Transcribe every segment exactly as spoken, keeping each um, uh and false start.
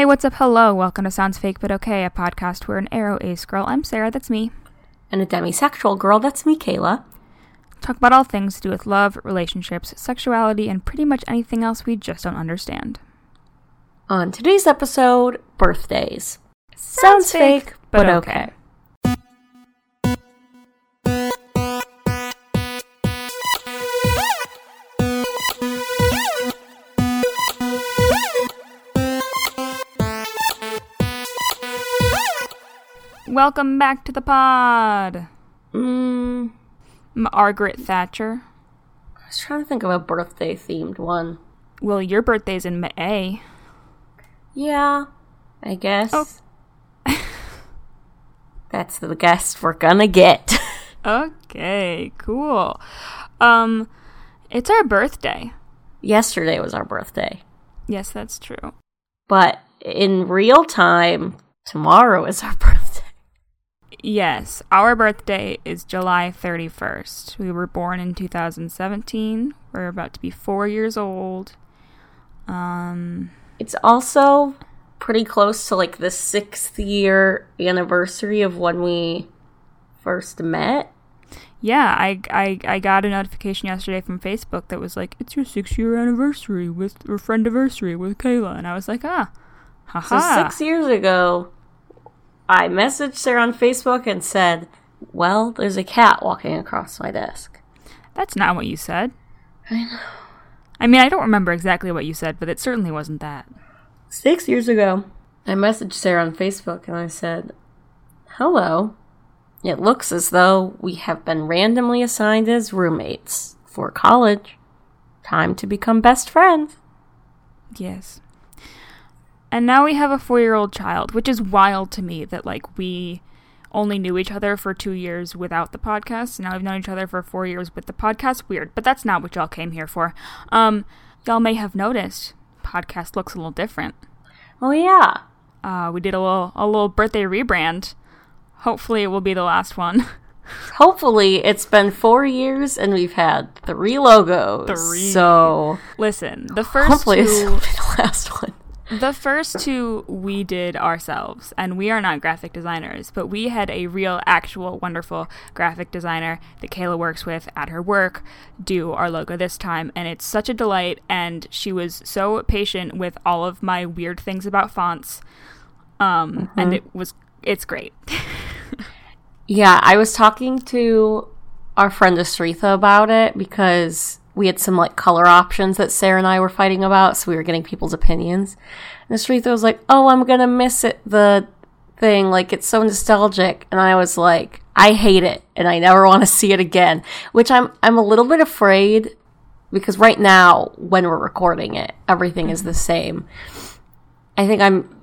Hey, what's up? Hello. Welcome to Sounds Fake But Okay, a podcast where an arrow ace girl, I'm Sarah, that's me. And a demisexual girl, that's me, Kayla. Talk about all things to do with love, relationships, sexuality, and pretty much anything else we just don't understand. On today's episode, birthdays. Sounds, Sounds fake, fake, but, but okay. okay. Welcome back to the pod. Mm. Margaret Thatcher. I was trying to think of a birthday-themed one. Well, your birthday's in May. Yeah, I guess. Oh. That's the guess we're gonna get. Okay, cool. Um, it's our birthday. Yesterday was our birthday. Yes, that's true. But in real time, tomorrow is our birthday. Yes, our birthday is July thirty-first. We were born in two thousand seventeen. We're about to be four years old. Um, it's also pretty close to like the sixth year anniversary of when we first met. Yeah, I, I, I got a notification yesterday from Facebook that was like, it's your sixth year anniversary with, or friendiversary with Kayla. And I was like, ah, haha. So six years ago, I messaged her on Facebook and said, well, there's a cat walking across my desk. That's not what you said. I know. I mean, I don't remember exactly what you said, but it certainly wasn't that. Six years ago, I messaged Sarah on Facebook and I said, hello. It looks as though we have been randomly assigned as roommates for college. Time to become best friends. Yes. And now we have a four-year-old child, which is wild to me that, like, we only knew each other for two years without the podcast. And now we've known each other for four years with the podcast. Weird, but that's not what y'all came here for. Um, y'all may have noticed podcast looks a little different. Oh, yeah. Uh, we did a little, a little birthday rebrand. Hopefully it will be the last one. Hopefully. It's been four years and we've had three logos. Three. So. Listen, the first Hopefully two... this will be the last one. The first two we did ourselves, and we are not graphic designers, but we had a real, actual, wonderful graphic designer that Kayla works with at her work do our logo this time, and it's such a delight, and she was so patient with all of my weird things about fonts, um, mm-hmm. and it was it's great. Yeah, I was talking to our friend Asritha about it, because we had some, like, color options that Sarah and I were fighting about, so we were getting people's opinions. And Asritha was like, oh, I'm gonna miss it, the thing, like, it's so nostalgic. And I was like, I hate it, and I never want to see it again. Which I'm I'm a little bit afraid, because right now, when we're recording it, everything mm-hmm. is the same. I think I'm...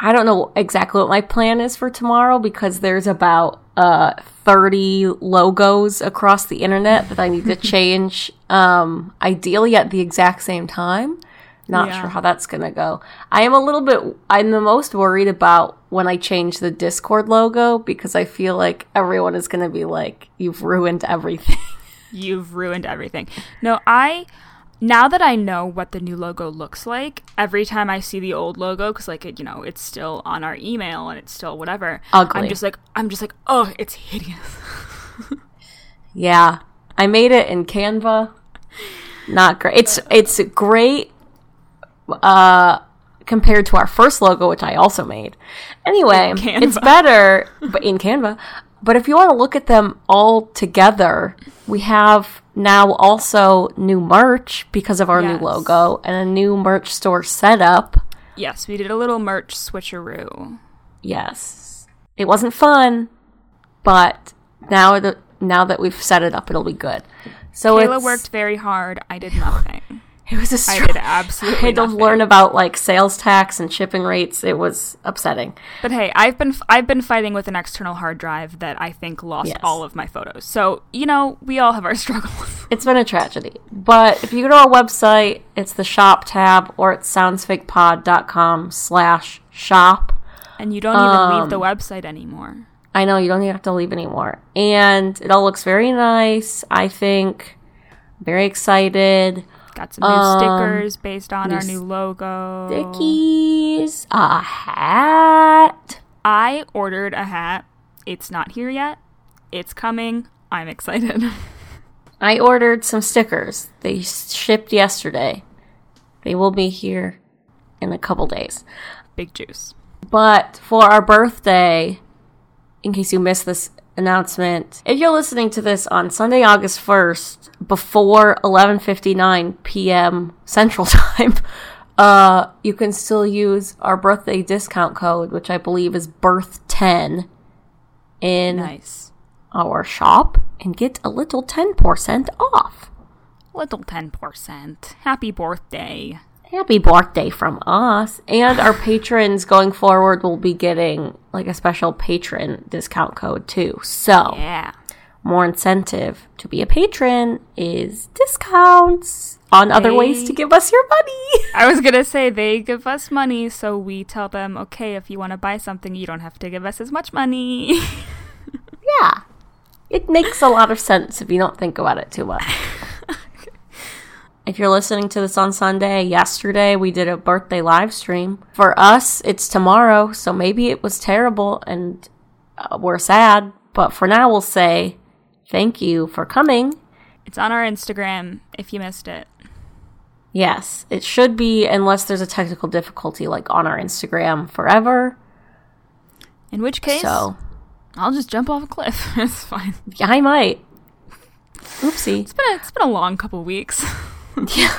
I don't know exactly what my plan is for tomorrow, because there's about uh, thirty logos across the internet that I need to change, um, ideally at the exact same time. Not yeah. sure how that's going to go. I am a little bit, I'm the most worried about when I change the Discord logo, because I feel like everyone is going to be like, you've ruined everything. You've ruined everything. No, I... Now that I know what the new logo looks like, every time I see the old logo, because, like, it, you know, it's still on our email and it's still whatever. Ugly. I'm just like, I'm just like, oh, it's hideous. Yeah. I made it in Canva. Not great. It's it's great uh, compared to our first logo, which I also made. Anyway, it's better but in Canva. But if you want to look at them all together, we have now also new merch because of our yes. new logo and a new merch store setup. Yes, we did a little merch switcheroo. Yes. It wasn't fun, but now the, now that we've set it up, it'll be good. So Kayla worked very hard. I did nothing. It was a str- I did absolutely I had to nothing. learn about, like, sales tax and shipping rates. It was upsetting. But hey, I've been f- I've been fighting with an external hard drive that I think lost yes. all of my photos. So, you know, we all have our struggles. It's been a tragedy. But if you go to our website, it's the shop tab, or it's soundsfakepod.com slash shop. And you don't even um, leave the website anymore. I know, you don't even have to leave anymore. And it all looks very nice, I think. Very excited. Got some new um, stickers based on our new logo. Stickies. a hat. I ordered a hat. It's not here yet. It's coming. I'm excited. I ordered some stickers. They shipped yesterday. They will be here in a couple days. Big juice. But for our birthday, in case you missed this announcement, if you're listening to this on Sunday, August first, before eleven fifty-nine p.m. Central Time, uh, you can still use our birthday discount code, which I believe is birth ten, in nice. our shop and get a little ten percent off. Little ten percent. Happy birthday. Happy birthday from us. And our patrons going forward will be getting like a special patron discount code too. So yeah. More incentive to be a patron is discounts on they, other ways to give us your money. I was going to say they give us money, so we tell them, okay, if you want to buy something, you don't have to give us as much money. Yeah. It makes a lot of sense if you don't think about it too much. If you're listening to this on Sunday, yesterday we did a birthday live stream. For us, it's tomorrow, so maybe it was terrible and uh, we're sad. But for now, we'll say thank you for coming. It's on our Instagram if you missed it. Yes, it should be, unless there's a technical difficulty, like on our Instagram forever. In which case, so, I'll just jump off a cliff. It's fine. Yeah, I might. Oopsie. It's been a, it's been a long couple weeks. Yeah.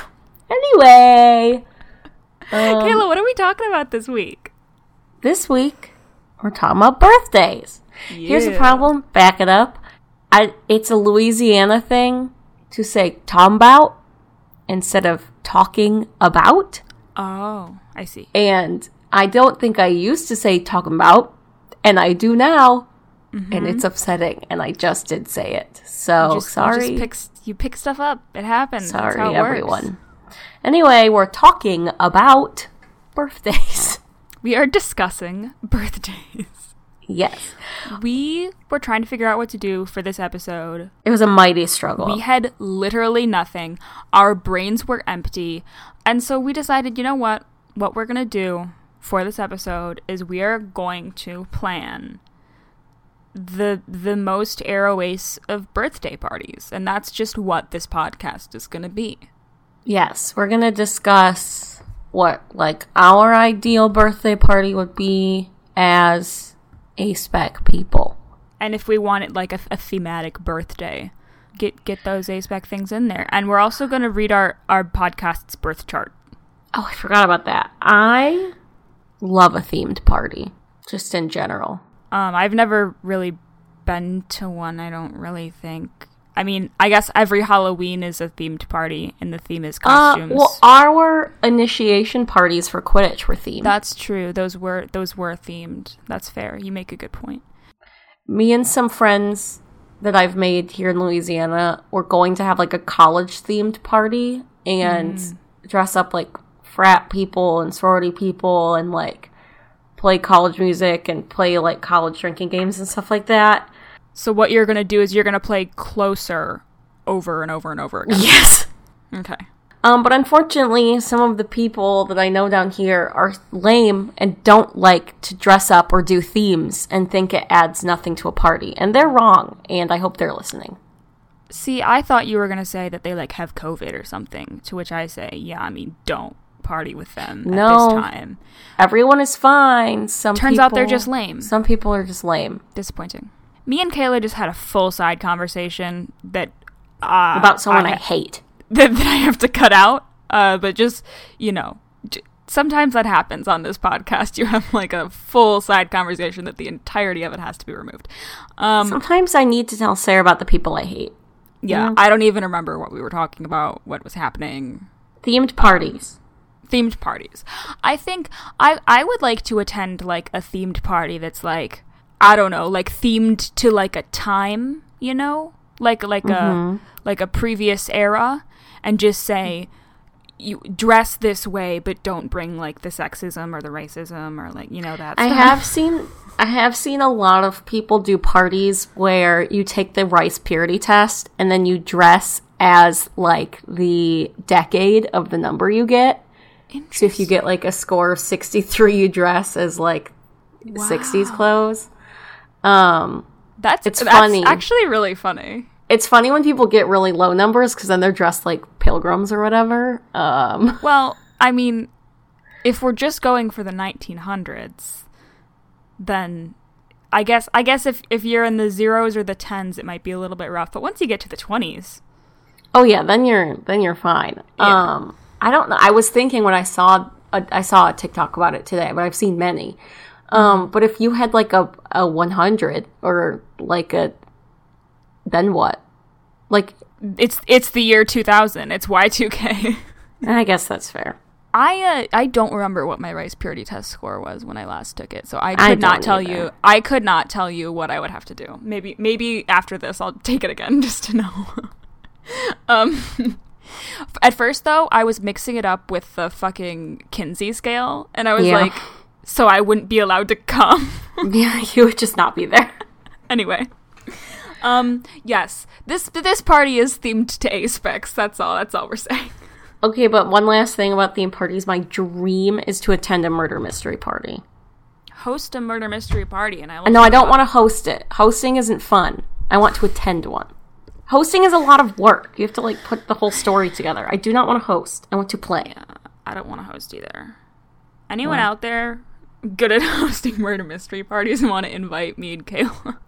Anyway. Um, Kayla, what are we talking about this week? This week, we're talking about birthdays. Yeah. Here's the problem. Back it up. I, it's a Louisiana thing to say tombout instead of talking about. Oh, I see. And I don't think I used to say talking about, and I do now. Mm-hmm. And it's upsetting, and I just did say it. So, just, sorry. You, just pick, you pick stuff up. It happens. Sorry, That's how it everyone. Works. Anyway, we're talking about birthdays. We are discussing birthdays. Yes. We were trying to figure out what to do for this episode. It was a mighty struggle. We had literally nothing. Our brains were empty. And so we decided, you know what? What we're going to do for this episode is we are going to plan the the most airways of birthday parties, and that's just what this podcast is going to be. Yes, we're going to discuss what like our ideal birthday party would be as a spec people, and if we wanted like a, a thematic birthday, get get those a spec things in there. And we're also going to read our our podcast's birth chart. Oh, I forgot about that. I love a themed party just in general. Um, I've never really been to one, I don't really think. I mean, I guess every Halloween is a themed party, and the theme is costumes. Uh, well, our initiation parties for Quidditch were themed. That's true. Those were those were themed. That's fair. You make a good point. Me and some friends that I've made here in Louisiana were going to have like a college-themed party and mm. dress up like frat people and sorority people and like play college music and play like college drinking games and stuff like that. So what you're going to do is you're going to play Closer over and over and over again. Yes. Okay. Um, but unfortunately, some of the people that I know down here are lame and don't like to dress up or do themes and think it adds nothing to a party. And they're wrong. And I hope they're listening. See, I thought you were going to say that they like have COVID or something, to which I say, yeah, I mean, don't party with them no, at this time. Everyone is fine. Some turns people, out they're just lame. Some people are just lame. Disappointing. Me and Kayla just had a full side conversation that uh, about someone I, I hate that, that I have to cut out. Uh, but just you know, j- sometimes that happens on this podcast. You have like a full side conversation that the entirety of it has to be removed. Um, sometimes I need to tell Sarah about the people I hate. Yeah, mm-hmm. I don't even remember what we were talking about. What was happening? Themed parties. Um, Themed parties. I think I, I would like to attend like a themed party that's like, I don't know, like themed to like a time, you know, like like mm-hmm. a like a previous era, and just say you dress this way, but don't bring like the sexism or the racism or like, you know, that stuff. I have seen I have seen a lot of people do parties where you take the rice purity test and then you dress as like the decade of the number you get. So if you get like a score of sixty-three, you dress as like wow. sixties clothes. Um, that's it's that's funny. Actually, really funny. It's funny when people get really low numbers because then they're dressed like pilgrims or whatever. Um, well, I mean, if we're just going for the nineteen hundreds, then I guess I guess if if you're in the zeros or the tens, it might be a little bit rough. But once you get to the twenties, oh yeah, then you're then you're fine. Yeah. Um, I don't know. I was thinking when I saw a, I saw a TikTok about it today, but I've seen many. Um, but if you had like a a one hundred or like a, then what? Like it's it's the year two thousand. It's Y two K. I guess that's fair. I uh, I don't remember what my rice purity test score was when I last took it, so I could I not tell either. you. I could not tell you what I would have to do. Maybe maybe after this I'll take it again just to know. um. At first, though, I was mixing it up with the fucking Kinsey scale, and I was yeah. like, so I wouldn't be allowed to come. Yeah, you would just not be there. Anyway. Um, yes, this this party is themed to A-Specs. That's all. That's all we're saying. Okay, but one last thing about theme parties. My dream is to attend a murder mystery party. Host a murder mystery party, and I No, I don't want to host it. Hosting isn't fun. I want to attend one. Hosting is a lot of work. You have to, like, put the whole story together. I do not want to host. I want to play. Yeah, I don't want to host either. Anyone what? out there good at hosting murder mystery parties and want to invite me and Kayla?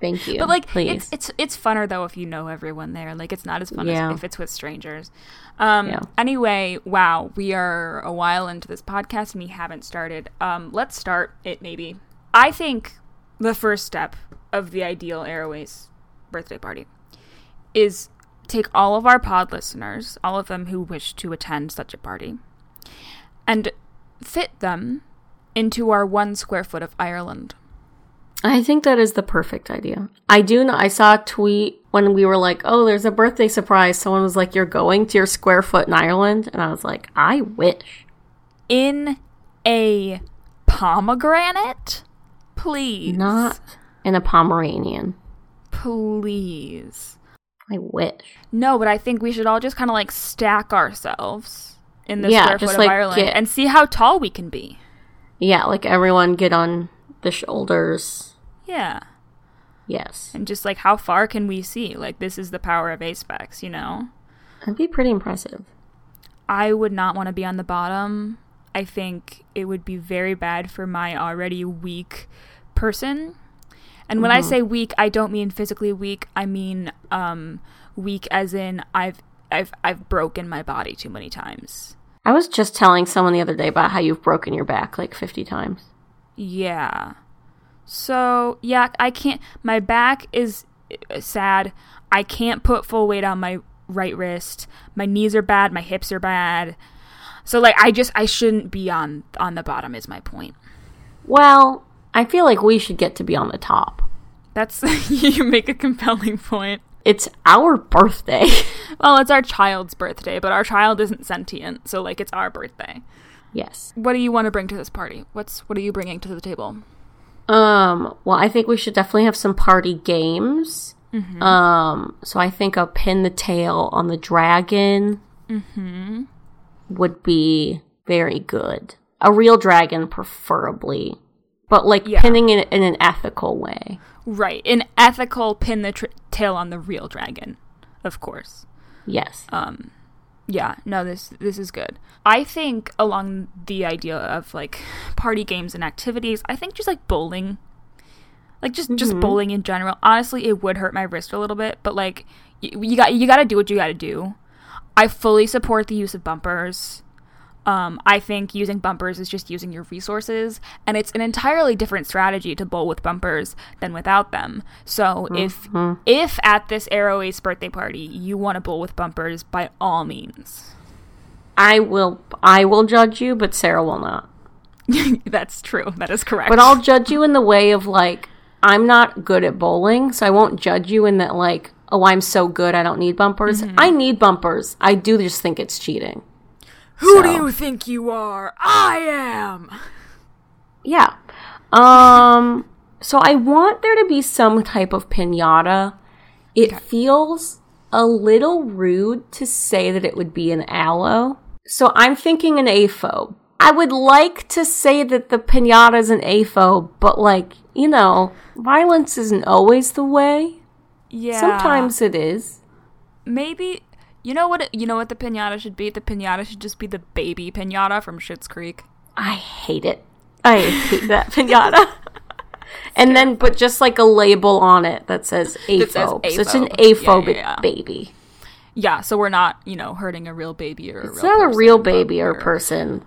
Thank you. But, like, Please. It's, it's it's funner, though, if you know everyone there. Like, it's not as fun yeah. as if it's with strangers. Um, yeah. Anyway, wow, we are a while into this podcast and we haven't started. Um, let's start it, maybe. I think the first step of the Ideal Airways birthday party is take all of our pod listeners, all of them who wish to attend such a party, and fit them into our one square foot of Ireland. I think that is the perfect idea. I do know, I saw a tweet when we were like, oh, there's a birthday surprise. Someone was like, you're going to your square foot in Ireland? And I was like, I wish. In a pomegranate? Please. Not in a Pomeranian. Please. I wish. No, but I think we should all just kind of like stack ourselves in the yeah, square foot just, of like, Ireland get, and see how tall we can be. Yeah, like everyone get on the shoulders. Yeah. Yes. And just like how far can we see? Like this is the power of A-Specs, you know? That'd be pretty impressive. I would not want to be on the bottom. I think it would be very bad for my already weak person. And when mm-hmm. I say weak, I don't mean physically weak. I mean um, weak as in I've I've I've broken my body too many times. I was just telling someone the other day about how you've broken your back like fifty times. Yeah. So, yeah, I can't my back is sad. I can't put full weight on my right wrist. My knees are bad, my hips are bad. So like I just I shouldn't be on on the bottom is my point. Well, I feel like we should get to be on the top. That's, you make a compelling point. It's our birthday. Well, it's our child's birthday, but our child isn't sentient, so, like, it's our birthday. Yes. What do you want to bring to this party? What's What are you bringing to the table? Um. Well, I think we should definitely have some party games. Mm-hmm. Um. So I think a pin the tail on the dragon mm-hmm. would be very good. A real dragon, preferably. But, like, yeah. pinning it in an ethical way. Right. An ethical pin the tr- tail on the real dragon, of course. Yes. Um, yeah. No, this this is good. I think along the idea of, like, party games and activities, I think just, like, bowling. Like, just, mm-hmm. just bowling in general. Honestly, it would hurt my wrist a little bit. But, like, y- you got you got to do what you got to do. I fully support the use of bumpers. Um, I think using bumpers is just using your resources, and it's an entirely different strategy to bowl with bumpers than without them. So mm-hmm. if if at this Airways birthday party you want to bowl with bumpers, by all means. I will I will judge you, but Sarah will not. That's true. That is correct. But I'll judge you in the way of, like, I'm not good at bowling, so I won't judge you in that, like, oh, I'm so good, I don't need bumpers. Mm-hmm. I need bumpers. I do just think it's cheating. Who so. do you think you are? I am! Yeah. Um, so I want there to be some type of pinata. It okay. feels a little rude to say that it would be an aloe. So I'm thinking an A F O. I would like to say that the pinata's an A F O, but, like, you know, violence isn't always the way. Yeah. Sometimes it is. Maybe, you know what, you know what the pinata should be? The pinata should just be the baby pinata from Schitt's Creek. I hate it. I hate that pinata. And then, but just like a label on it that says A F O. So it's an aphobic yeah, yeah, yeah. baby. Yeah, so we're not, you know, hurting a real baby or a it's real person. It's not a real baby or person,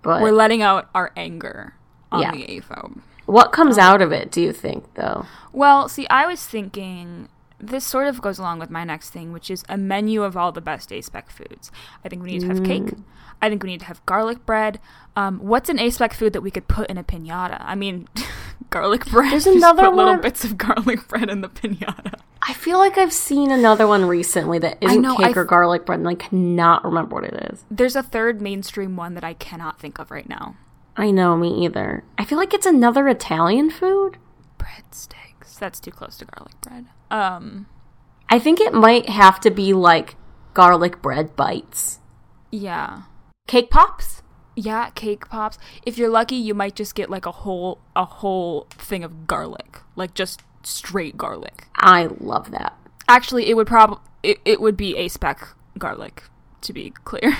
but... We're letting out our anger on yeah. the A F O. What comes um, out of it, do you think, though? Well, see, I was thinking... This sort of goes along with my next thing, which is a menu of all the best A-spec foods. I think we need to have mm. cake. I think we need to have garlic bread. Um, what's an A-spec food that we could put in a piñata? I mean, garlic bread. There's another Just put one. Little bits of garlic bread in the piñata. I feel like I've seen another one recently that isn't I know, cake I've... or garlic bread, and I cannot remember what it is. There's a third mainstream one that I cannot think of right now. I know, me either. I feel like it's another Italian food. Breadsticks. That's too close to garlic bread. Um, I think it might have to be, like, garlic bread bites. Yeah. Cake pops? Yeah, cake pops. If you're lucky, you might just get, like, a whole a whole thing of garlic. Like, just straight garlic. I love that. Actually, it would probably, it, it would be A-spec garlic, to be clear.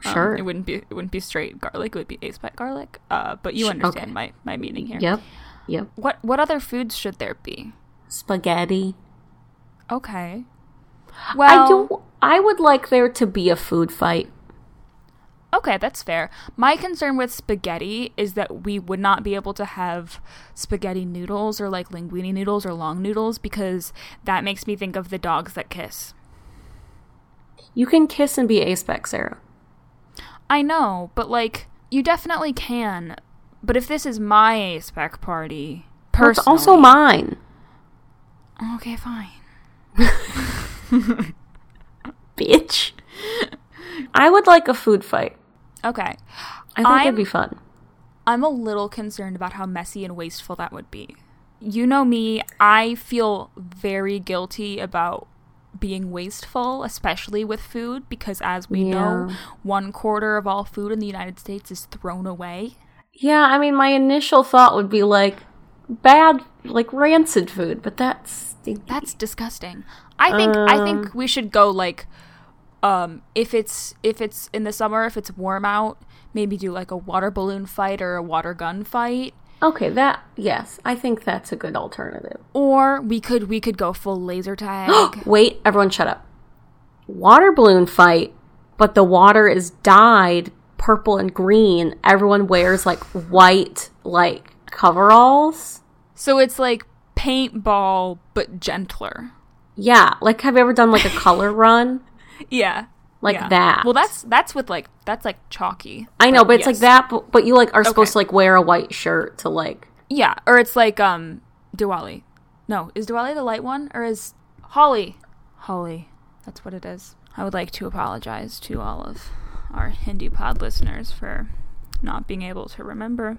Sure. Um, it wouldn't be, it wouldn't be straight garlic, it would be A-spec garlic. Uh, but you understand okay. my, my meaning here. Yep, yep. What What other foods should there be? Spaghetti. Okay. Well, I do. I would like there to be a food fight. Okay, that's fair. My concern with spaghetti is that we would not be able to have spaghetti noodles or like linguine noodles or long noodles because that makes me think of the dogs that kiss. You can kiss and be A-spec, Sarah. I know, but like you definitely can. But if this is my A-spec party, personally, well, it's also mine. Okay, fine. Bitch. I would like a food fight. Okay. I think I'm, it'd be fun. I'm a little concerned about how messy and wasteful that would be. You know me, I feel very guilty about being wasteful, especially with food, because as we yeah. know, one quarter of all food in the United States is thrown away. Yeah, I mean, my initial thought would be like, bad, like rancid food, but that's stinky. That's disgusting. I think um, I think we should go like, um, if it's if it's in the summer, if it's warm out, maybe do like a water balloon fight or a water gun fight. Okay, that yes, I think that's a good alternative. Or we could we could go full laser tag. Wait, everyone, shut up. Water balloon fight, but the water is dyed purple and green. Everyone wears like white like coveralls. So it's like paintball, but gentler. Yeah. Like, have you ever done, like, a color run? yeah. Like yeah. that. Well, that's that's with, like, that's, like, chalky. I know, but, but it's yes. like that, but, but you, like, are okay. supposed to, like, wear a white shirt to, like... Yeah, or it's, like, um, Diwali. No, is Diwali the light one, or is Holi? Holi. That's what it is. I would like to apologize to all of our Hindu pod listeners for not being able to remember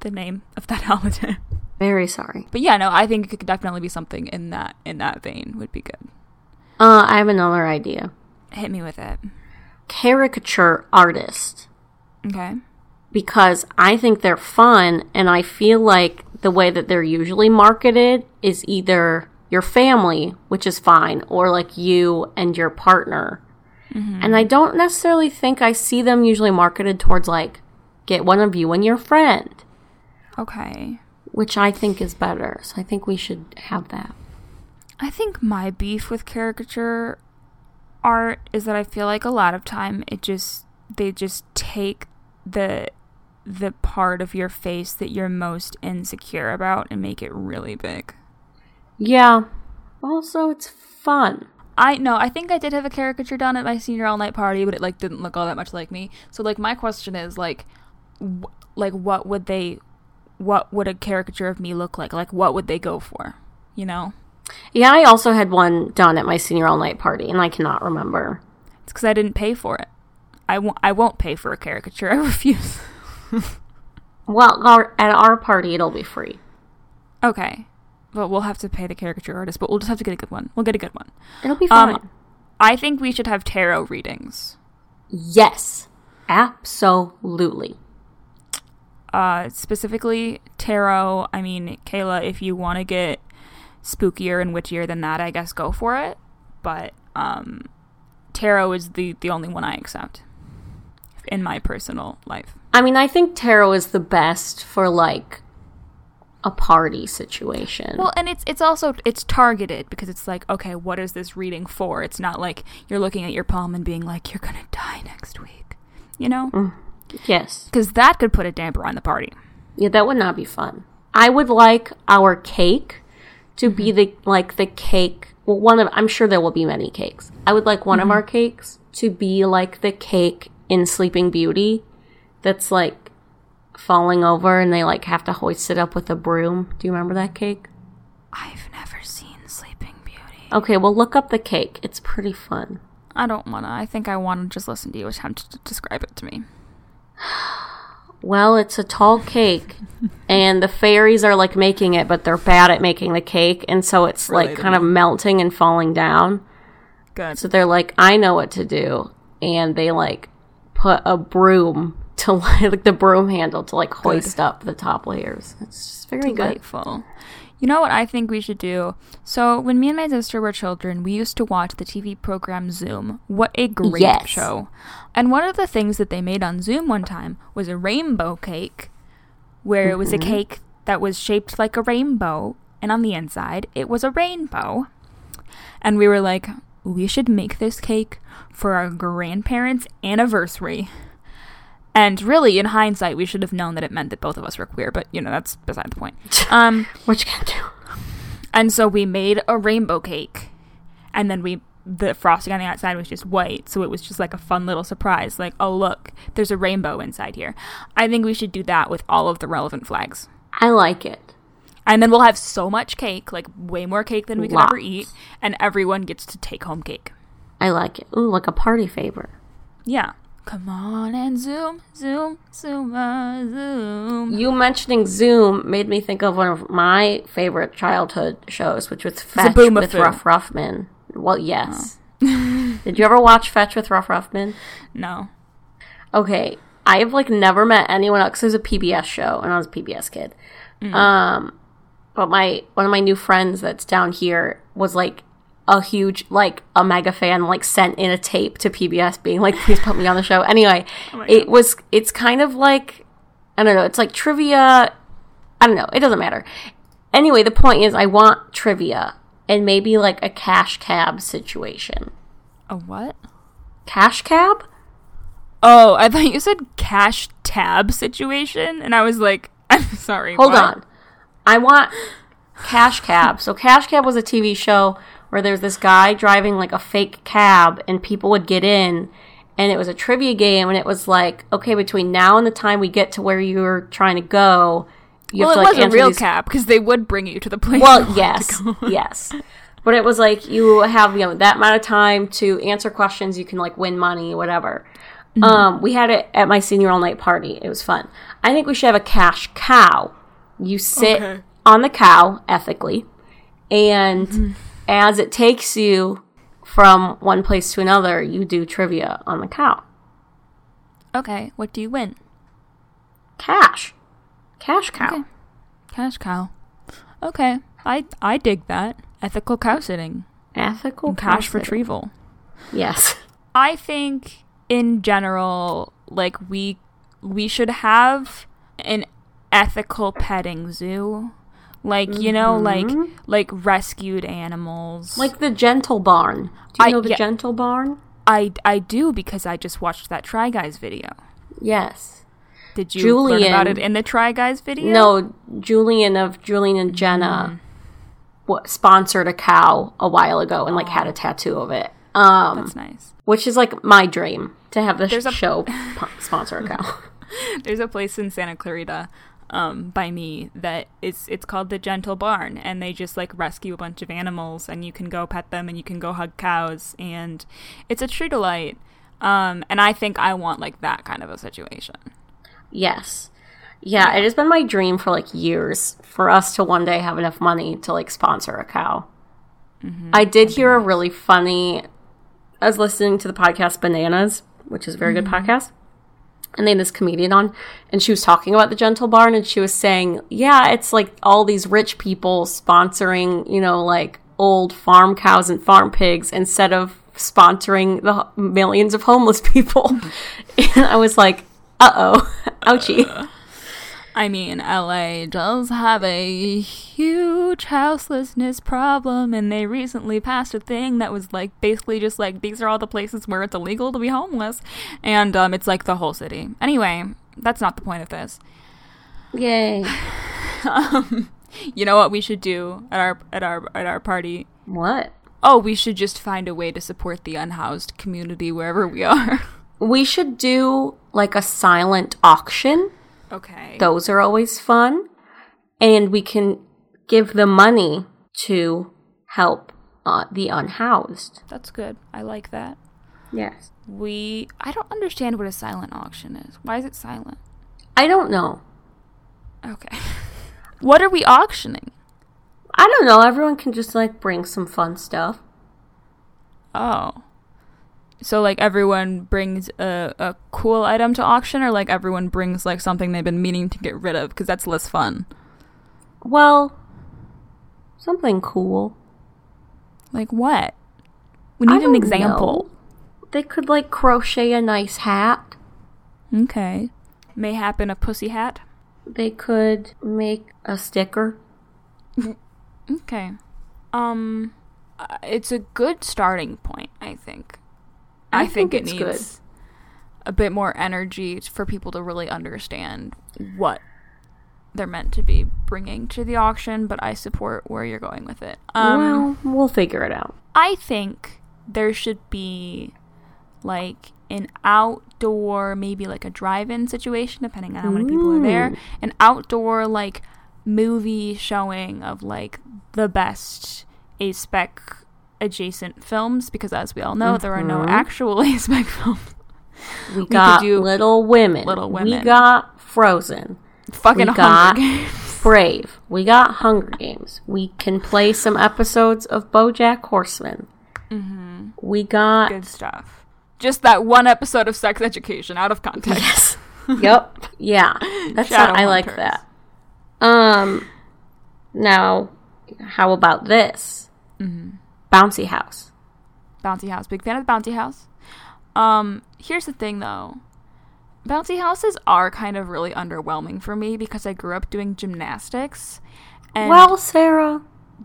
the name of that holiday. Very sorry. But yeah, no, I think it could definitely be something in that in that vein would be good. Uh, I have another idea. Hit me with it. Caricature artist. Okay. Because I think they're fun, and I feel like the way that they're usually marketed is either your family, which is fine, or like you and your partner. Mm-hmm. And I don't necessarily think I see them usually marketed towards like, get one of you and your friend. Okay. Which I think is better, so I think we should have that. I think my beef with caricature art is that I feel like a lot of time it just they just take the the part of your face that you're most insecure about and make it really big. Yeah. Also, it's fun. I know. I think I did have a caricature done at my senior all night party, but it like didn't look all that much like me. So like my question is like, w- like what would they? What would a caricature of me look like? Like, what would they go for? You know? Yeah, I also had one done at my senior all-night party, and I cannot remember. It's because I didn't pay for it. I won't, I won't pay for a caricature. I refuse. Well, our, at our party, it'll be free. Okay. But we'll have to pay the caricature artist, but we'll just have to get a good one. We'll get a good one. It'll be fun. Um, I think we should have tarot readings. Yes, absolutely. Uh, specifically tarot. I mean, Kayla, if you want to get spookier and witchier than that, I guess go for it. But um, tarot is the, the only one I accept in my personal life. I mean, I think tarot is the best for, like, a party situation. Well, and it's it's also, it's targeted because it's like, okay, what is this reading for? It's not like you're looking at your palm and being like, you're going to die next week, you know? Mm. Yes. Because that could put a damper on the party. Yeah, that would not be fun. I would like our cake to mm-hmm. be the, like, the cake. Well, one of, I'm sure there will be many cakes. I would like one mm-hmm. of our cakes to be like the cake in Sleeping Beauty that's like, falling over and they like have to hoist it up with a broom. Do you remember that cake? I've never seen Sleeping Beauty. Okay, well look up the cake. It's pretty fun. I don't wanna. I think I wanna just listen to you attempt to describe it to me. Well, it's a tall cake and the fairies are like making it, but they're bad at making the cake, and so it's like Relatable. Kind of melting and falling down. Good. So they're like, I know what to do, and they like put a broom to like the broom handle to like hoist good. Up the top layers. It's just very delightful. Good. You know what I think we should do? So when me and my sister were children, we used to watch the T V program Zoom. What a great yes. show. And one of the things that they made on Zoom one time was a rainbow cake, where mm-hmm. it was a cake that was shaped like a rainbow, and on the inside it was a rainbow. And we were like, we should make this cake for our grandparents' anniversary. And really, in hindsight, we should have known that it meant that both of us were queer. But, you know, that's beside the point. Um, what you gonna do? And so we made a rainbow cake. And then we the frosting on the outside was just white. So it was just like a fun little surprise. Like, oh, look, there's a rainbow inside here. I think we should do that with all of the relevant flags. I like it. And then we'll have so much cake, like way more cake than we could Lots. Ever eat. And everyone gets to take home cake. I like it. Ooh, like a party favor. Yeah. Come on and Zoom, Zoom, Zoom, uh, Zoom. You mentioning Zoom made me think of one of my favorite childhood shows, which was Fetch with Ruff Ruffman. Well, yes. Oh. Did you ever watch Fetch with Ruff Ruffman? No. Okay. I have, like, never met anyone else, because it was a P B S show, and I was a P B S kid. Mm. Um, but my one of my new friends that's down here was, like, a huge, like, a mega fan, like, sent in a tape to P B S being like, please put me on the show. Anyway, oh it was, it's kind of like, I don't know, it's like trivia. I don't know. It doesn't matter. Anyway, the point is I want trivia and maybe, like, a cash cab situation. A what? Cash cab? Oh, I thought you said cash tab situation, and I was like, I'm sorry. Hold what? on. I want Cash Cab. So Cash Cab was a T V show where there's this guy driving, like, a fake cab, and people would get in, and it was a trivia game, and it was like, okay, between now and the time we get to where you're trying to go, you well, have to, like, answer Well, it was a real these... cab, because they would bring you to the place. Well, yes, yes. But it was like, you have, you know, that amount of time to answer questions, you can, like, win money, whatever. Mm-hmm. Um, we had it at my senior all-night party. It was fun. I think we should have a cash cow. You sit okay. on the cow, ethically, and... Mm-hmm. As it takes you from one place to another, you do trivia on the cow. Okay, what do you win? Cash. Cash cow. Okay. Cash cow. Okay, I I dig that. Ethical cow sitting. Ethical and cow cash sitting. Retrieval. Yes. I think, in general, like, we we should have an ethical petting zoo. Like, you know, mm-hmm. like like rescued animals. Like the Gentle Barn. Do you I, know the yeah, Gentle Barn? I, I do, because I just watched that Try Guys video. Yes. Did you Julian, learn about it in the Try Guys video? No, Julian of Julian and Jenna mm-hmm. sponsored a cow a while ago and, like, had a tattoo of it. Um, That's nice. Which is, like, my dream, to have this a- show sponsor a cow. There's a place in Santa Clarita. Um, by me that it's it's called the Gentle Barn, and they just, like, rescue a bunch of animals, and you can go pet them, and you can go hug cows, and it's a true delight. Um, and I think I want, like, that kind of a situation. Yes. Yeah, it has been my dream for, like, years for us to one day have enough money to, like, sponsor a cow. Mm-hmm. I did hear a really funny, I was listening to the podcast Bananas, which is a very mm-hmm. good podcast. And they had this comedian on, and she was talking about the Gentle Barn, and she was saying, yeah, it's like all these rich people sponsoring, you know, like old farm cows and farm pigs instead of sponsoring the millions of homeless people. And I was like, uh-oh, ouchie. Uh, I mean, L A does have a huge houselessness problem, and they recently passed a thing that was like basically just like, these are all the places where it's illegal to be homeless, and um, it's like the whole city. Anyway, that's not the point of this. Yay. um, you know what we should do at our at our at our party? What? Oh, we should just find a way to support the unhoused community wherever we are. We should do, like, a silent auction. Okay. Those are always fun. And we can give the money to help uh, the unhoused. That's good. I like that. Yes. We... I don't understand what a silent auction is. Why is it silent? I don't know. Okay. What are we auctioning? I don't know. Everyone can just, like, bring some fun stuff. Oh. So, like, everyone brings a, a cool item to auction, or, like, everyone brings, like, something they've been meaning to get rid of, because that's less fun? Well, something cool. Like what? We need an example. Know. They could, like, crochet a nice hat. Okay. Mayhap in a pussy hat? They could make a sticker. Okay. Um, uh, it's a good starting point, I think. I, I think, think it needs good. a bit more energy for people to really understand what they're meant to be bringing to the auction, but I support where you're going with it. Um, well, we'll figure it out. I think there should be, like, an outdoor, maybe, like, a drive-in situation, depending on how many mm. people are there. An outdoor, like, movie showing of, like, the best A-spec adjacent films, because as we all know, mm-hmm. there are no actual A-spec films. We, we got do Little Women. Little Women. We got Frozen. Fucking we Hunger Games. Brave. We got Hunger Games. We can play some episodes of BoJack Horseman. Mm-hmm. We got... Good stuff. Just that one episode of Sex Education, out of context. Yes. Yep. Yeah. That's not, I like that. Um, now, how about this? Mm-hmm. Bouncy house. Bouncy house. Big fan of the bouncy house. Um, here's the thing, though. Bouncy houses are kind of really underwhelming for me because I grew up doing gymnastics. And well, Sarah.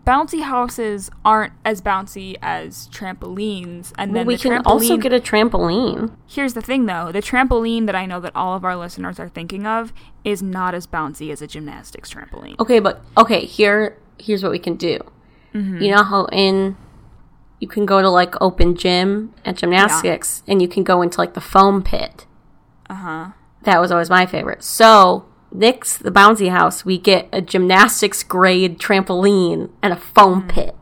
Bouncy houses aren't as bouncy as trampolines. And then well, we the can also get a trampoline. Here's the thing, though. The trampoline that I know that all of our listeners are thinking of is not as bouncy as a gymnastics trampoline. Okay, but okay, here, here's what we can do. Mm-hmm. You know how in you can go to like open gym at gymnastics, yeah. and you can go into like the foam pit. Uh huh. That was always my favorite. So Nick's the bouncy house, we get a gymnastics grade trampoline and a foam mm. pit.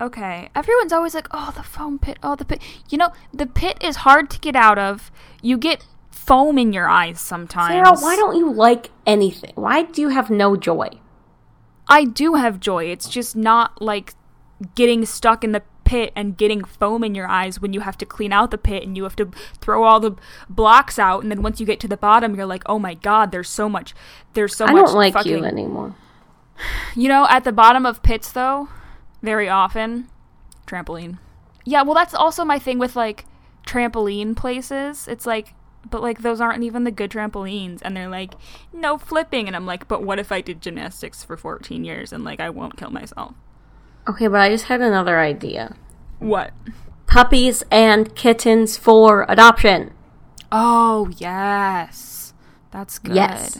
Okay. Everyone's always like, oh, the foam pit, oh, the pit. You know, the pit is hard to get out of. You get foam in your eyes sometimes. Sarah, why don't you like anything? Why do you have no joy? I do have joy. It's just not like getting stuck in the pit and getting foam in your eyes when you have to clean out the pit and you have to throw all the blocks out, and then once you get to the bottom, you're like, oh my god, there's so much, there's so I much. I don't like fucking... you anymore. You know, at the bottom of pits, though, very often, trampoline. Yeah, well, that's also my thing with, like, trampoline places. It's like, but, like, those aren't even the good trampolines. And they're like, no flipping. And I'm like, but what if I did gymnastics for fourteen years and, like, I won't kill myself? Okay, but I just had another idea. What? Puppies and kittens for adoption. Oh, yes. That's good. Yes.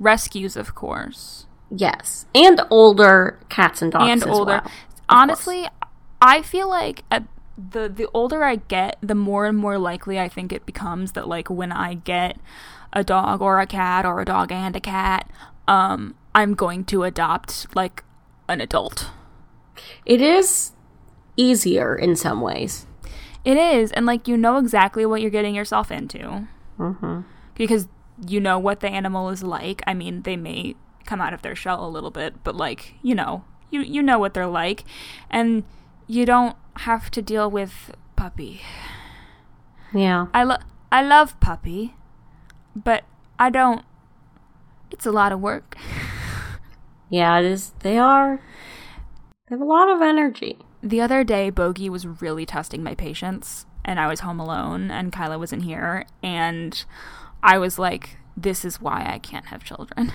Rescues, of course. Yes. And older cats and dogs and as older. Well. Honestly, course. I feel like... A- The the older I get, the more and more likely I think it becomes that, like, when I get a dog or a cat or a dog and a cat, um, I'm going to adopt, like, an adult. It is easier in some ways. It is, and, like, you know exactly what you're getting yourself into. Mm-hmm. Because you know what the animal is like. I mean, they may come out of their shell a little bit, but, like, you know. You, you know what they're like. And you don't have to deal with puppy. Yeah. I, lo- I love puppy, but I don't... It's a lot of work. Yeah, it is. They are... They have a lot of energy. The other day, Bogey was really testing my patience, and I was home alone, and Kyla wasn't here, and I was like, this is why I can't have children.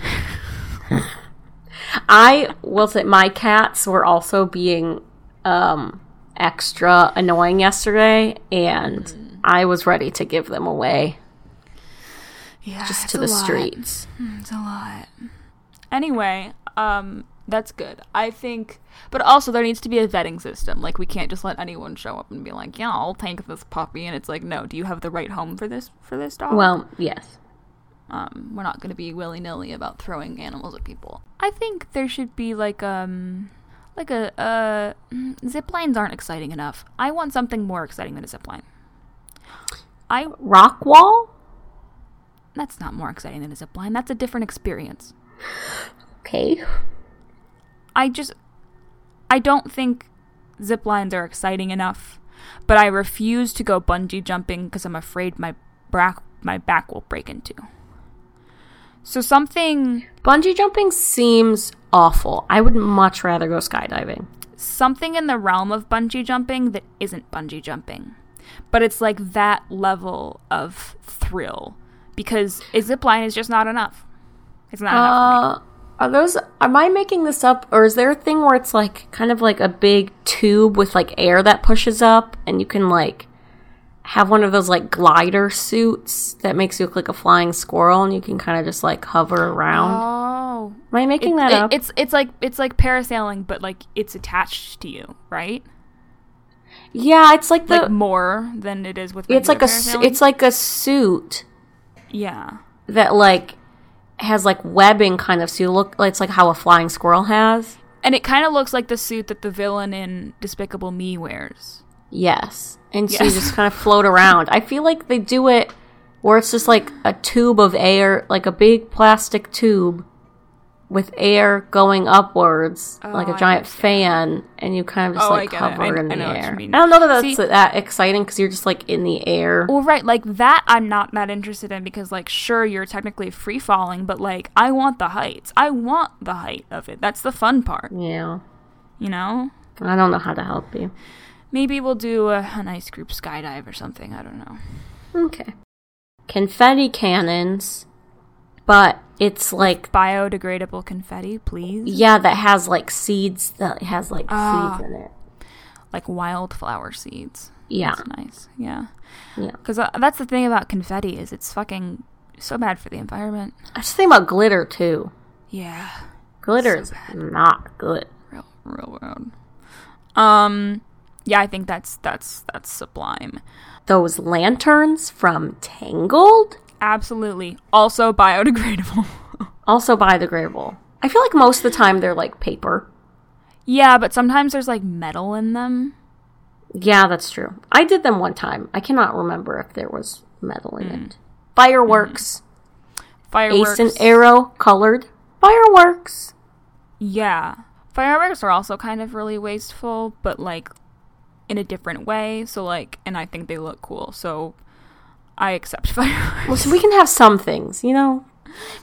I will say my cats were also being um, extra annoying yesterday, and mm. I was ready to give them away. Yeah, just to the streets. It's a lot. Anyway, um, that's good. I think, but also there needs to be a vetting system. Like, we can't just let anyone show up and be like, "Yeah, I'll take this puppy," and it's like, "No, do you have the right home for this for this dog?" Well, yes. Um, we're not going to be willy-nilly about throwing animals at people. I think there should be like um like a uh zip lines aren't exciting enough. I want something more exciting than a zip line. I rock wall? That's not more exciting than a zip line. That's a different experience. Okay. I just I don't think zip lines are exciting enough, but I refuse to go bungee jumping because I'm afraid my back my back will break in two. So something... Bungee jumping seems awful. I would much rather go skydiving. Something in the realm of bungee jumping that isn't bungee jumping. But it's like that level of thrill. Because a zipline is just not enough. It's not uh, enough for me. Are those... Am I making this up? Or is there a thing where it's like kind of like a big tube with like air that pushes up? And you can like... have one of those like glider suits that makes you look like a flying squirrel, and you can kind of just like hover around. Oh, am I making it, that it, up? It's it's like it's like parasailing, but like it's attached to you, right? Yeah, it's like the like more than it is with. It's like a it's like a suit. Yeah, that like has like webbing kind of, so you look. It's like how a flying squirrel has, and it kind of looks like the suit that the villain in Despicable Me wears. Yes. And so yes. You just kind of float around. I feel like they do it where it's just like a tube of air, like a big plastic tube with air going upwards, oh, like a giant fan, and you kind of just oh, like hover I, in I the air. I don't know that that's See, that exciting because you're just like in the air. Well, right, like that I'm not that interested in because like sure, you're technically free falling, but like I want the heights. I want the height of it. That's the fun part. Yeah. You know? I don't know how to help you. Maybe we'll do a, a nice group skydive or something. I don't know. Okay. Confetti cannons, but it's like... biodegradable confetti, please? Yeah, that has like seeds, that has like uh, seeds in it. Like wildflower seeds. Yeah. That's nice, yeah. Yeah. Because uh, that's the thing about confetti is it's fucking so bad for the environment. I just think about glitter, too. Yeah. Glitter so is not good. Real, real world. Um... Yeah, I think that's that's that's sublime. Those lanterns from Tangled? Absolutely. Also biodegradable. Also biodegradable. I feel like most of the time they're like paper. Yeah, but sometimes there's like metal in them. Yeah, that's true. I did them one time. I cannot remember if there was metal in mm. it. Fireworks. Mm. Fireworks. Ace and arrow colored fireworks. Yeah. Fireworks are also kind of really wasteful, but like in a different way, so like, and I think they look cool, so I accept fireworks. Well, so we can have some things, you know?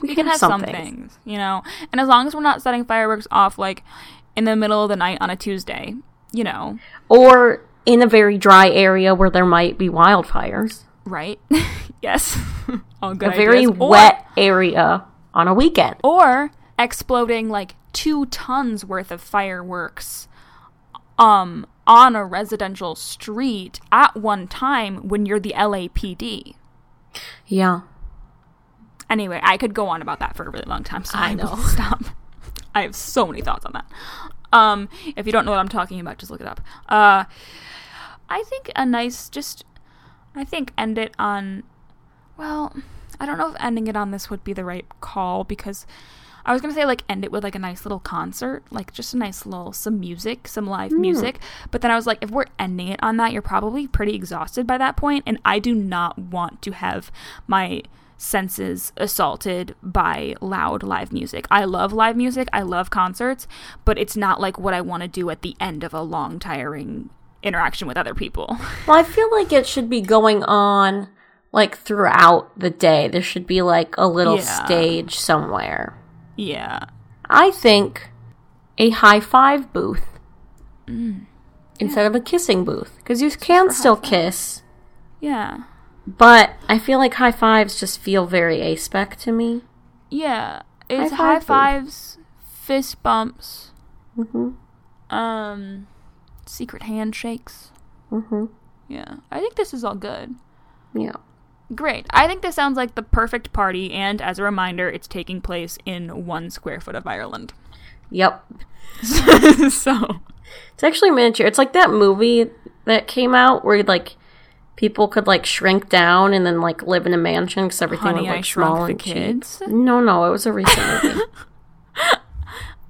We, we can, can have some things. things, you know? And as long as we're not setting fireworks off, like, in the middle of the night on a Tuesday, you know? Or in a very dry area where there might be wildfires. Right? Yes. All good a ideas. Very or, wet area on a weekend. Or exploding, like, two tons worth of fireworks, um... on a residential street at one time when you're the L A P D. Yeah. Anyway, I could go on about that for a really long time, so I, I know. Stop. I have so many thoughts on that. Um, if you don't know what I'm talking about, just look it up. Uh, I think a nice, just, I think end it on, well, I don't know if ending it on this would be the right call because... I was going to say, like, end it with, like, a nice little concert. Like, just a nice little, some music, some live mm. music. But then I was like, if we're ending it on that, you're probably pretty exhausted by that point. And I do not want to have my senses assaulted by loud live music. I love live music. I love concerts. But it's not, like, what I want to do at the end of a long, tiring interaction with other people. Well, I feel like it should be going on, like, throughout the day. There should be, like, a little yeah. stage somewhere. Yeah. I think a high five booth mm. instead yeah. of a kissing booth. Because you can still kiss. Yeah. But I feel like high fives just feel very aspec to me. Yeah. It's high, high fives, fist bumps, mm-hmm. um, secret handshakes. Mm-hmm. Yeah. I think this is all good. Yeah. Great. I think this sounds like the perfect party, and as a reminder, it's taking place in one square foot of Ireland. Yep. So. It's actually miniature. It's like that movie that came out where, like, people could, like, shrink down and then, like, live in a mansion because everything Honey, was, like, I small Shrunk and the Kids? Cheap. No, no, it was a recent movie.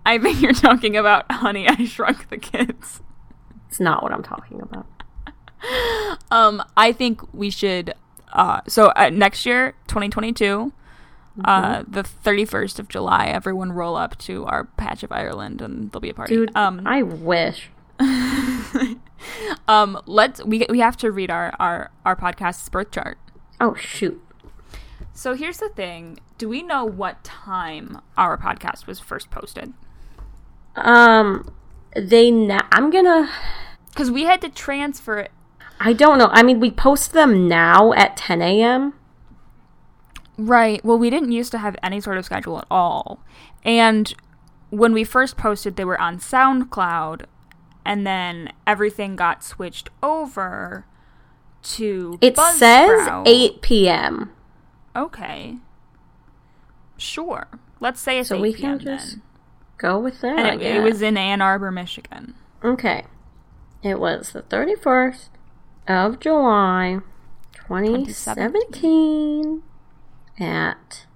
I think you're talking about Honey, I Shrunk the Kids. It's not what I'm talking about. Um, I think we should... Uh, so uh, next year, twenty twenty-two, mm-hmm. uh, the thirty-first of July, everyone roll up to our patch of Ireland and there'll be a party. Dude, um, I wish. um, let's we we have to read our, our, our podcast's birth chart. Oh shoot! So here's the thing: do we know what time our podcast was first posted? Um, they na- I'm gonna because we had to transfer it. I don't know. I mean, we post them now at ten a.m. Right. Well, we didn't used to have any sort of schedule at all. And when we first posted, they were on SoundCloud, and then everything got switched over to It Buzzsprout. Says eight p.m. Okay. Sure. Let's say it's so eight p.m. So we can just then. Go with that, and it, it was in Ann Arbor, Michigan. Okay. It was the thirty-first. Of July twenty seventeen at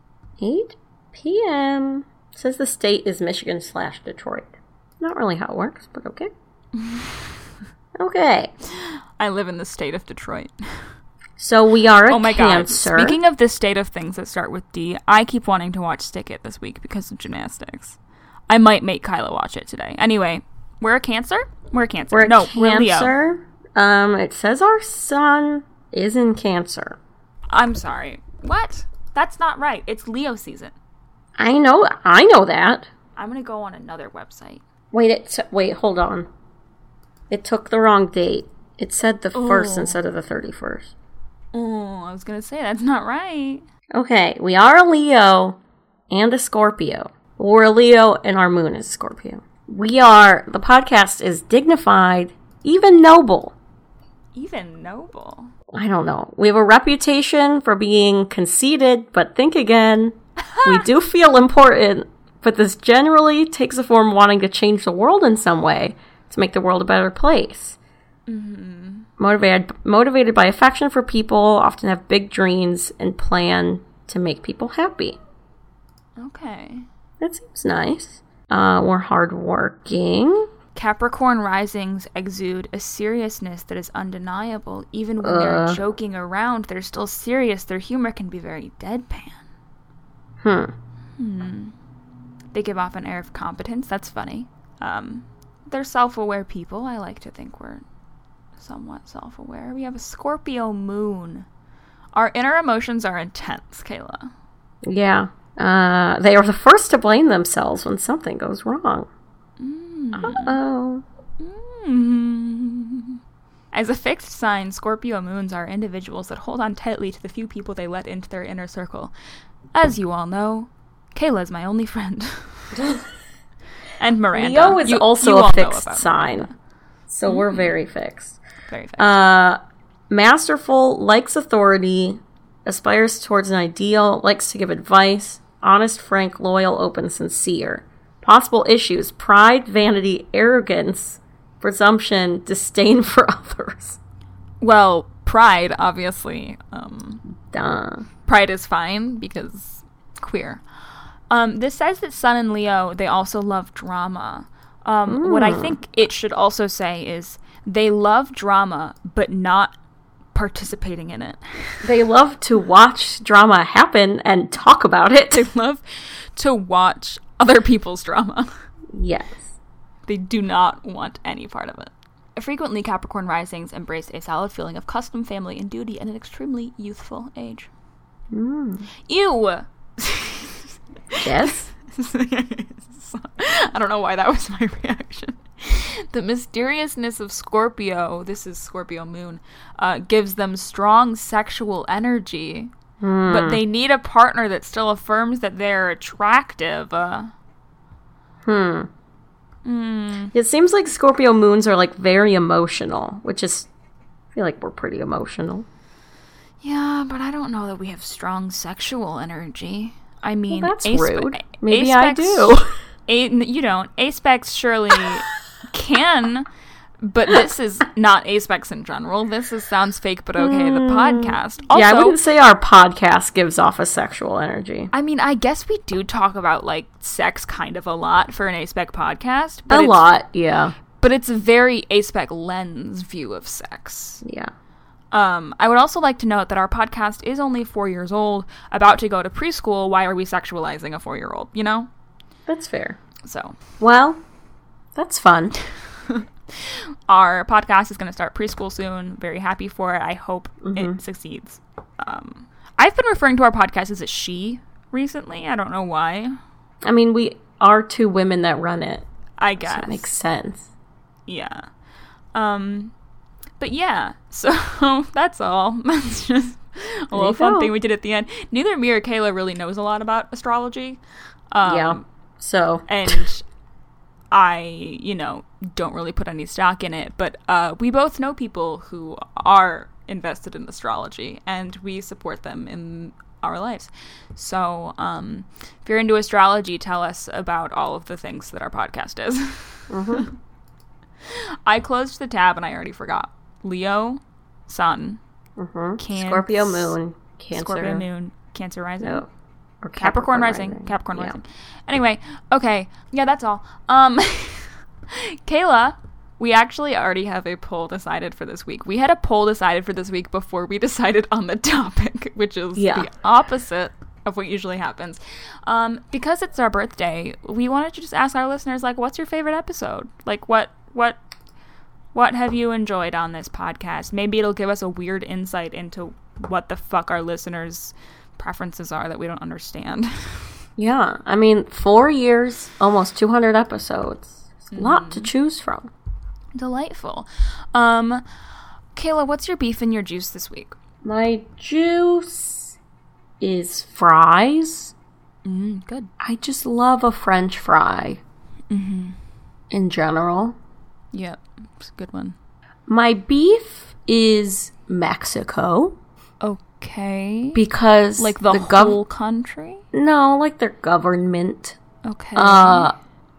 eight p.m. It says the state is Michigan slash Detroit. Not really how it works, but okay. Okay. I live in the state of Detroit. So we are a oh my Cancer. God. Speaking of the state of things that start with D, I keep wanting to watch Stick It this week because of gymnastics. I might make Kyla watch it today. Anyway, we're a Cancer? We're a Cancer. We're a no, Cancer. We're Leo. Um, it says our sun is in Cancer. I'm sorry. What? That's not right. It's Leo season. I know. I know that. I'm going to go on another website. Wait, it t- wait, hold on. It took the wrong date. It said the Ooh. first instead of the thirty-first. Oh, I was going to say that's not right. Okay, we are a Leo and a Scorpio. We're a Leo and our moon is Scorpio. We are, the podcast is dignified, even noble. Even noble? I don't know. We have a reputation for being conceited, but think again. We do feel important, but this generally takes the form of wanting to change the world in some way to make the world a better place. Mm-hmm. Motivated, motivated by affection for people, often have big dreams and plan to make people happy. Okay. That seems nice. Uh, we're hardworking. Capricorn risings exude a seriousness that is undeniable. Even when uh, they're joking around, they're still serious. Their humor can be very deadpan. Hmm. Hmm. They give off an air of competence. That's funny. Um, they're self-aware people. I like to think we're somewhat self-aware. We have a Scorpio moon. Our inner emotions are intense, Kayla. Yeah. Uh, they are the first to blame themselves when something goes wrong. Uh-oh. Mm. As a fixed sign, Scorpio moons are individuals that hold on tightly to the few people they let into their inner circle. As you all know, Kayla's my only friend. And Miranda. Leo is you, also you a fixed sign. Miranda. So mm. we're very fixed. Very fixed. Uh, masterful, likes authority, aspires towards an ideal, likes to give advice, honest, frank, loyal, open, sincere. Possible issues, pride, vanity, arrogance, presumption, disdain for others. Well, pride, obviously. Um, Duh. Pride is fine because queer. Um, this says that Sun and Leo, they also love drama. Um, mm. What I think it should also say is they love drama, but not participating in it. They love to watch drama happen and talk about it. They love to watch other people's drama. Yes. They do not want any part of it. Frequently, Capricorn risings embrace a solid feeling of custom, family, and duty at an extremely youthful age. Mm. Ew! Yes? I don't know why that was my reaction. The mysteriousness of Scorpio, this is Scorpio moon, uh, gives them strong sexual energy, mm. but they need a partner that still affirms that they're attractive. Uh, hmm. Mm. It seems like Scorpio moons are like very emotional, which is, I feel like we're pretty emotional. Yeah, but I don't know that we have strong sexual energy. I mean, well, that's a- rude. A- Maybe a- I do. A- you don't. Aspects surely can, but this is not aspects in general. This is Sounds Fake But Okay, mm. the podcast. Also, yeah, I wouldn't say our podcast gives off a sexual energy. I mean, I guess we do talk about like sex kind of a lot for an aspec podcast. But a lot, yeah. But it's a very aspec lens view of sex. Yeah. Um, I would also like to note that our podcast is only four years old, about to go to preschool. Why are we sexualizing a four-year-old, you know? That's fair. So. Well, that's fun. Our podcast is going to start preschool soon. Very happy for it. I hope mm-hmm. it succeeds. Um, I've been referring to our podcast as a she recently. I don't know why. I mean, we are two women that run it. I guess. So it makes sense. Yeah. Um... But yeah, so that's all. That's just a little fun go. thing we did at the end. Neither me or Kayla really knows a lot about astrology. Um, yeah, so. And I, you know, don't really put any stock in it. But uh, we both know people who are invested in astrology, and we support them in our lives. So um, if you're into astrology, tell us about all of the things that our podcast is. Mm-hmm. I closed the tab and I already forgot. Leo, Sun, mm-hmm. Cancer, Scorpio Moon, Cancer, Scorpio Moon, Cancer Rising, no. or Capricorn, Capricorn Rising, rising. Capricorn yeah. Rising. Anyway, okay, yeah, that's all. Um, Kayla, we actually already have a poll decided for this week. We had a poll decided for this week before we decided on the topic, which is yeah. the opposite of what usually happens. Um, because it's our birthday, we wanted to just ask our listeners, like, what's your favorite episode? Like, what, what. What have you enjoyed on this podcast? Maybe it'll give us a weird insight into what the fuck our listeners' preferences are that we don't understand. Yeah. I mean, four years, almost two hundred episodes. It's a mm. lot to choose from. Delightful. Um, Kayla, what's your beef and your juice this week? My juice is fries. Mm, good. I just love a French fry mm-hmm. in general. Yep. It's a good one. My beef is Mexico. Okay. Because like the, the gov- whole country? No, like their government. Okay. Uh,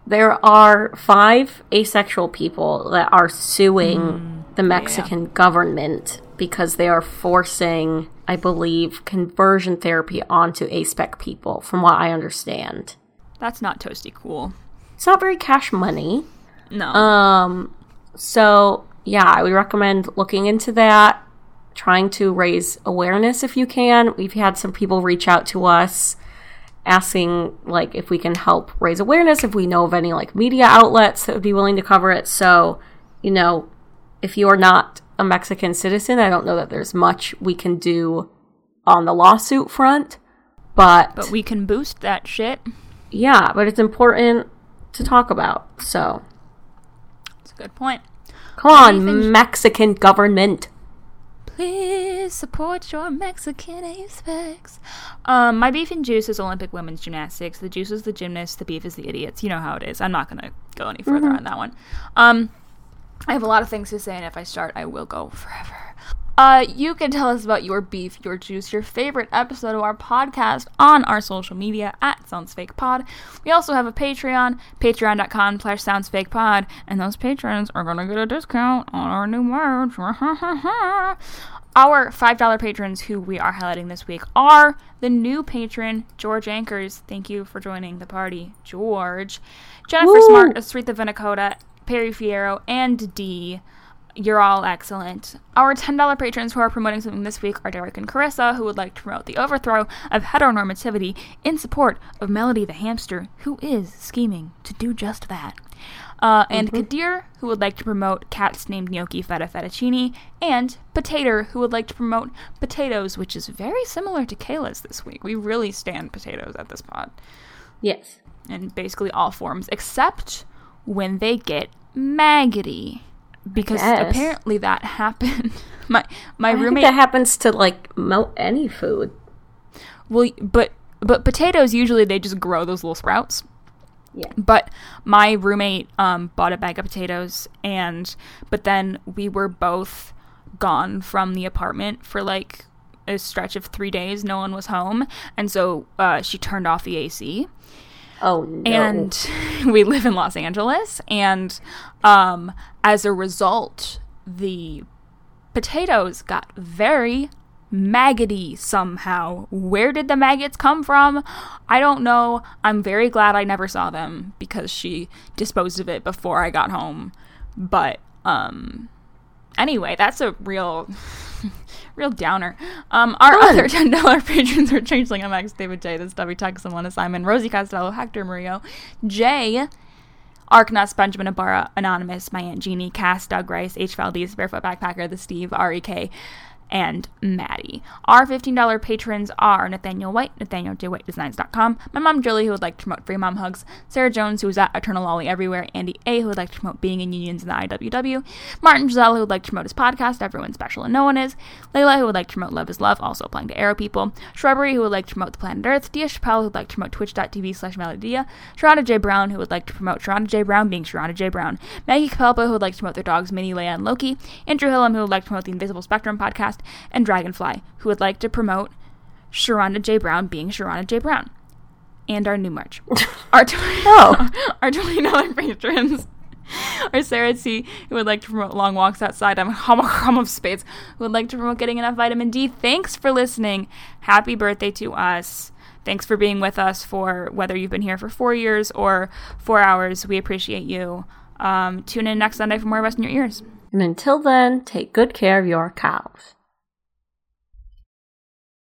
there are five asexual people that are suing mm. the Mexican yeah. government because they are forcing, I believe, conversion therapy onto aspec people, from what I understand. That's not toasty cool. It's not very cash money. No. Um... So, yeah, I would recommend looking into that, trying to raise awareness if you can. We've had some people reach out to us asking, like, if we can help raise awareness, if we know of any, like, media outlets that would be willing to cover it. So, you know, if you're not a Mexican citizen, I don't know that there's much we can do on the lawsuit front, but... But we can boost that shit. Yeah, but it's important to talk about, so... Good point. Come on, Anything Mexican sh- government. Please support your Mexican aspects. Um, my beef and juice is Olympic women's gymnastics. The juice is the gymnasts. The beef is the idiots. You know how it is. I'm not going to go any further mm-hmm. on that one. Um, I have a lot of things to say, and if I start, I will go forever. Uh, you can tell us about your beef, your juice, your favorite episode of our podcast on our social media at SoundsFakePod. We also have a Patreon, patreon.com slash SoundsFakePod, and those patrons are going to get a discount on our new merch. Our five dollars patrons who we are highlighting this week are the new patron, George Anchors. Thank you for joining the party, George. Jennifer Woo! Smart, Asritha Vinicota, Perry Fierro, and Dee. You're all excellent. Our ten dollars patrons who are promoting something this week are Derek and Carissa, who would like to promote the overthrow of heteronormativity in support of Melody the Hamster, who is scheming to do just that. Uh, and mm-hmm. Kadir, who would like to promote Cats Named Gnocchi Feta Fettuccine, and Potator, who would like to promote Potatoes, which is very similar to Kayla's this week. We really stand potatoes at this pod. Yes. In basically all forms, except when they get maggoty. Because apparently that happened. My my I roommate think that happens to like melt any food. Well, but but potatoes usually they just grow those little sprouts. Yeah. But my roommate um bought a bag of potatoes, and but then we were both gone from the apartment for like a stretch of three days. No one was home, and so uh, she turned off the A C. Oh, no. And we live in Los Angeles, and um, as a result, the potatoes got very maggoty somehow. Where did the maggots come from? I don't know. I'm very glad I never saw them because she disposed of it before I got home. But um, anyway, that's a real... Real downer. Um, our oh. other ten dollars patrons are Changeling M X, David J., This Debbie Texan, Lena Simon, Rosie Costello, Hector Murillo, Jay, Arknas, Benjamin Ibarra, Anonymous, My Aunt Jeannie, Cass, Doug Rice, H. Valdez, Barefoot Backpacker, The Steve, R E K, and Maddie. Our fifteen dollars patrons are Nathaniel White, Nathaniel J White Designs dot com, my mom Julie, who would like to promote Free Mom Hugs, Sarah Jones, who is at Eternal Lolly Everywhere, Andy A, who would like to promote Being in Unions in the I W W, Martin Giselle, who would like to promote his podcast, Everyone's Special and No One Is, Layla, who would like to promote Love is Love, also applying to Arrow People, Shrubbery, who would like to promote The Planet Earth, Dia Chappelle, who would like to promote Twitch dot T V slash Melodia, Sharonda J. Brown, who would like to promote Sharonda J. Brown being Sharonda J. Brown, Maggie Capelpa, who would like to promote their dogs Minnie, Leia, and Loki, Andrew Hillam, who would like to promote The Invisible Spectrum podcast, and Dragonfly, who would like to promote Sharonda J. Brown being Sharonda J. Brown. And our new merch. Our, tw- oh. our twenty dollars patrons are Sarah C., who would like to promote Long Walks Outside. I'm a hum of spades. Who would like to promote getting enough vitamin D. Thanks for listening. Happy birthday to us. Thanks for being with us for whether you've been here for four years or four hours. We appreciate you. Um, tune in next Sunday for more of us in your ears. And until then, take good care of your cows.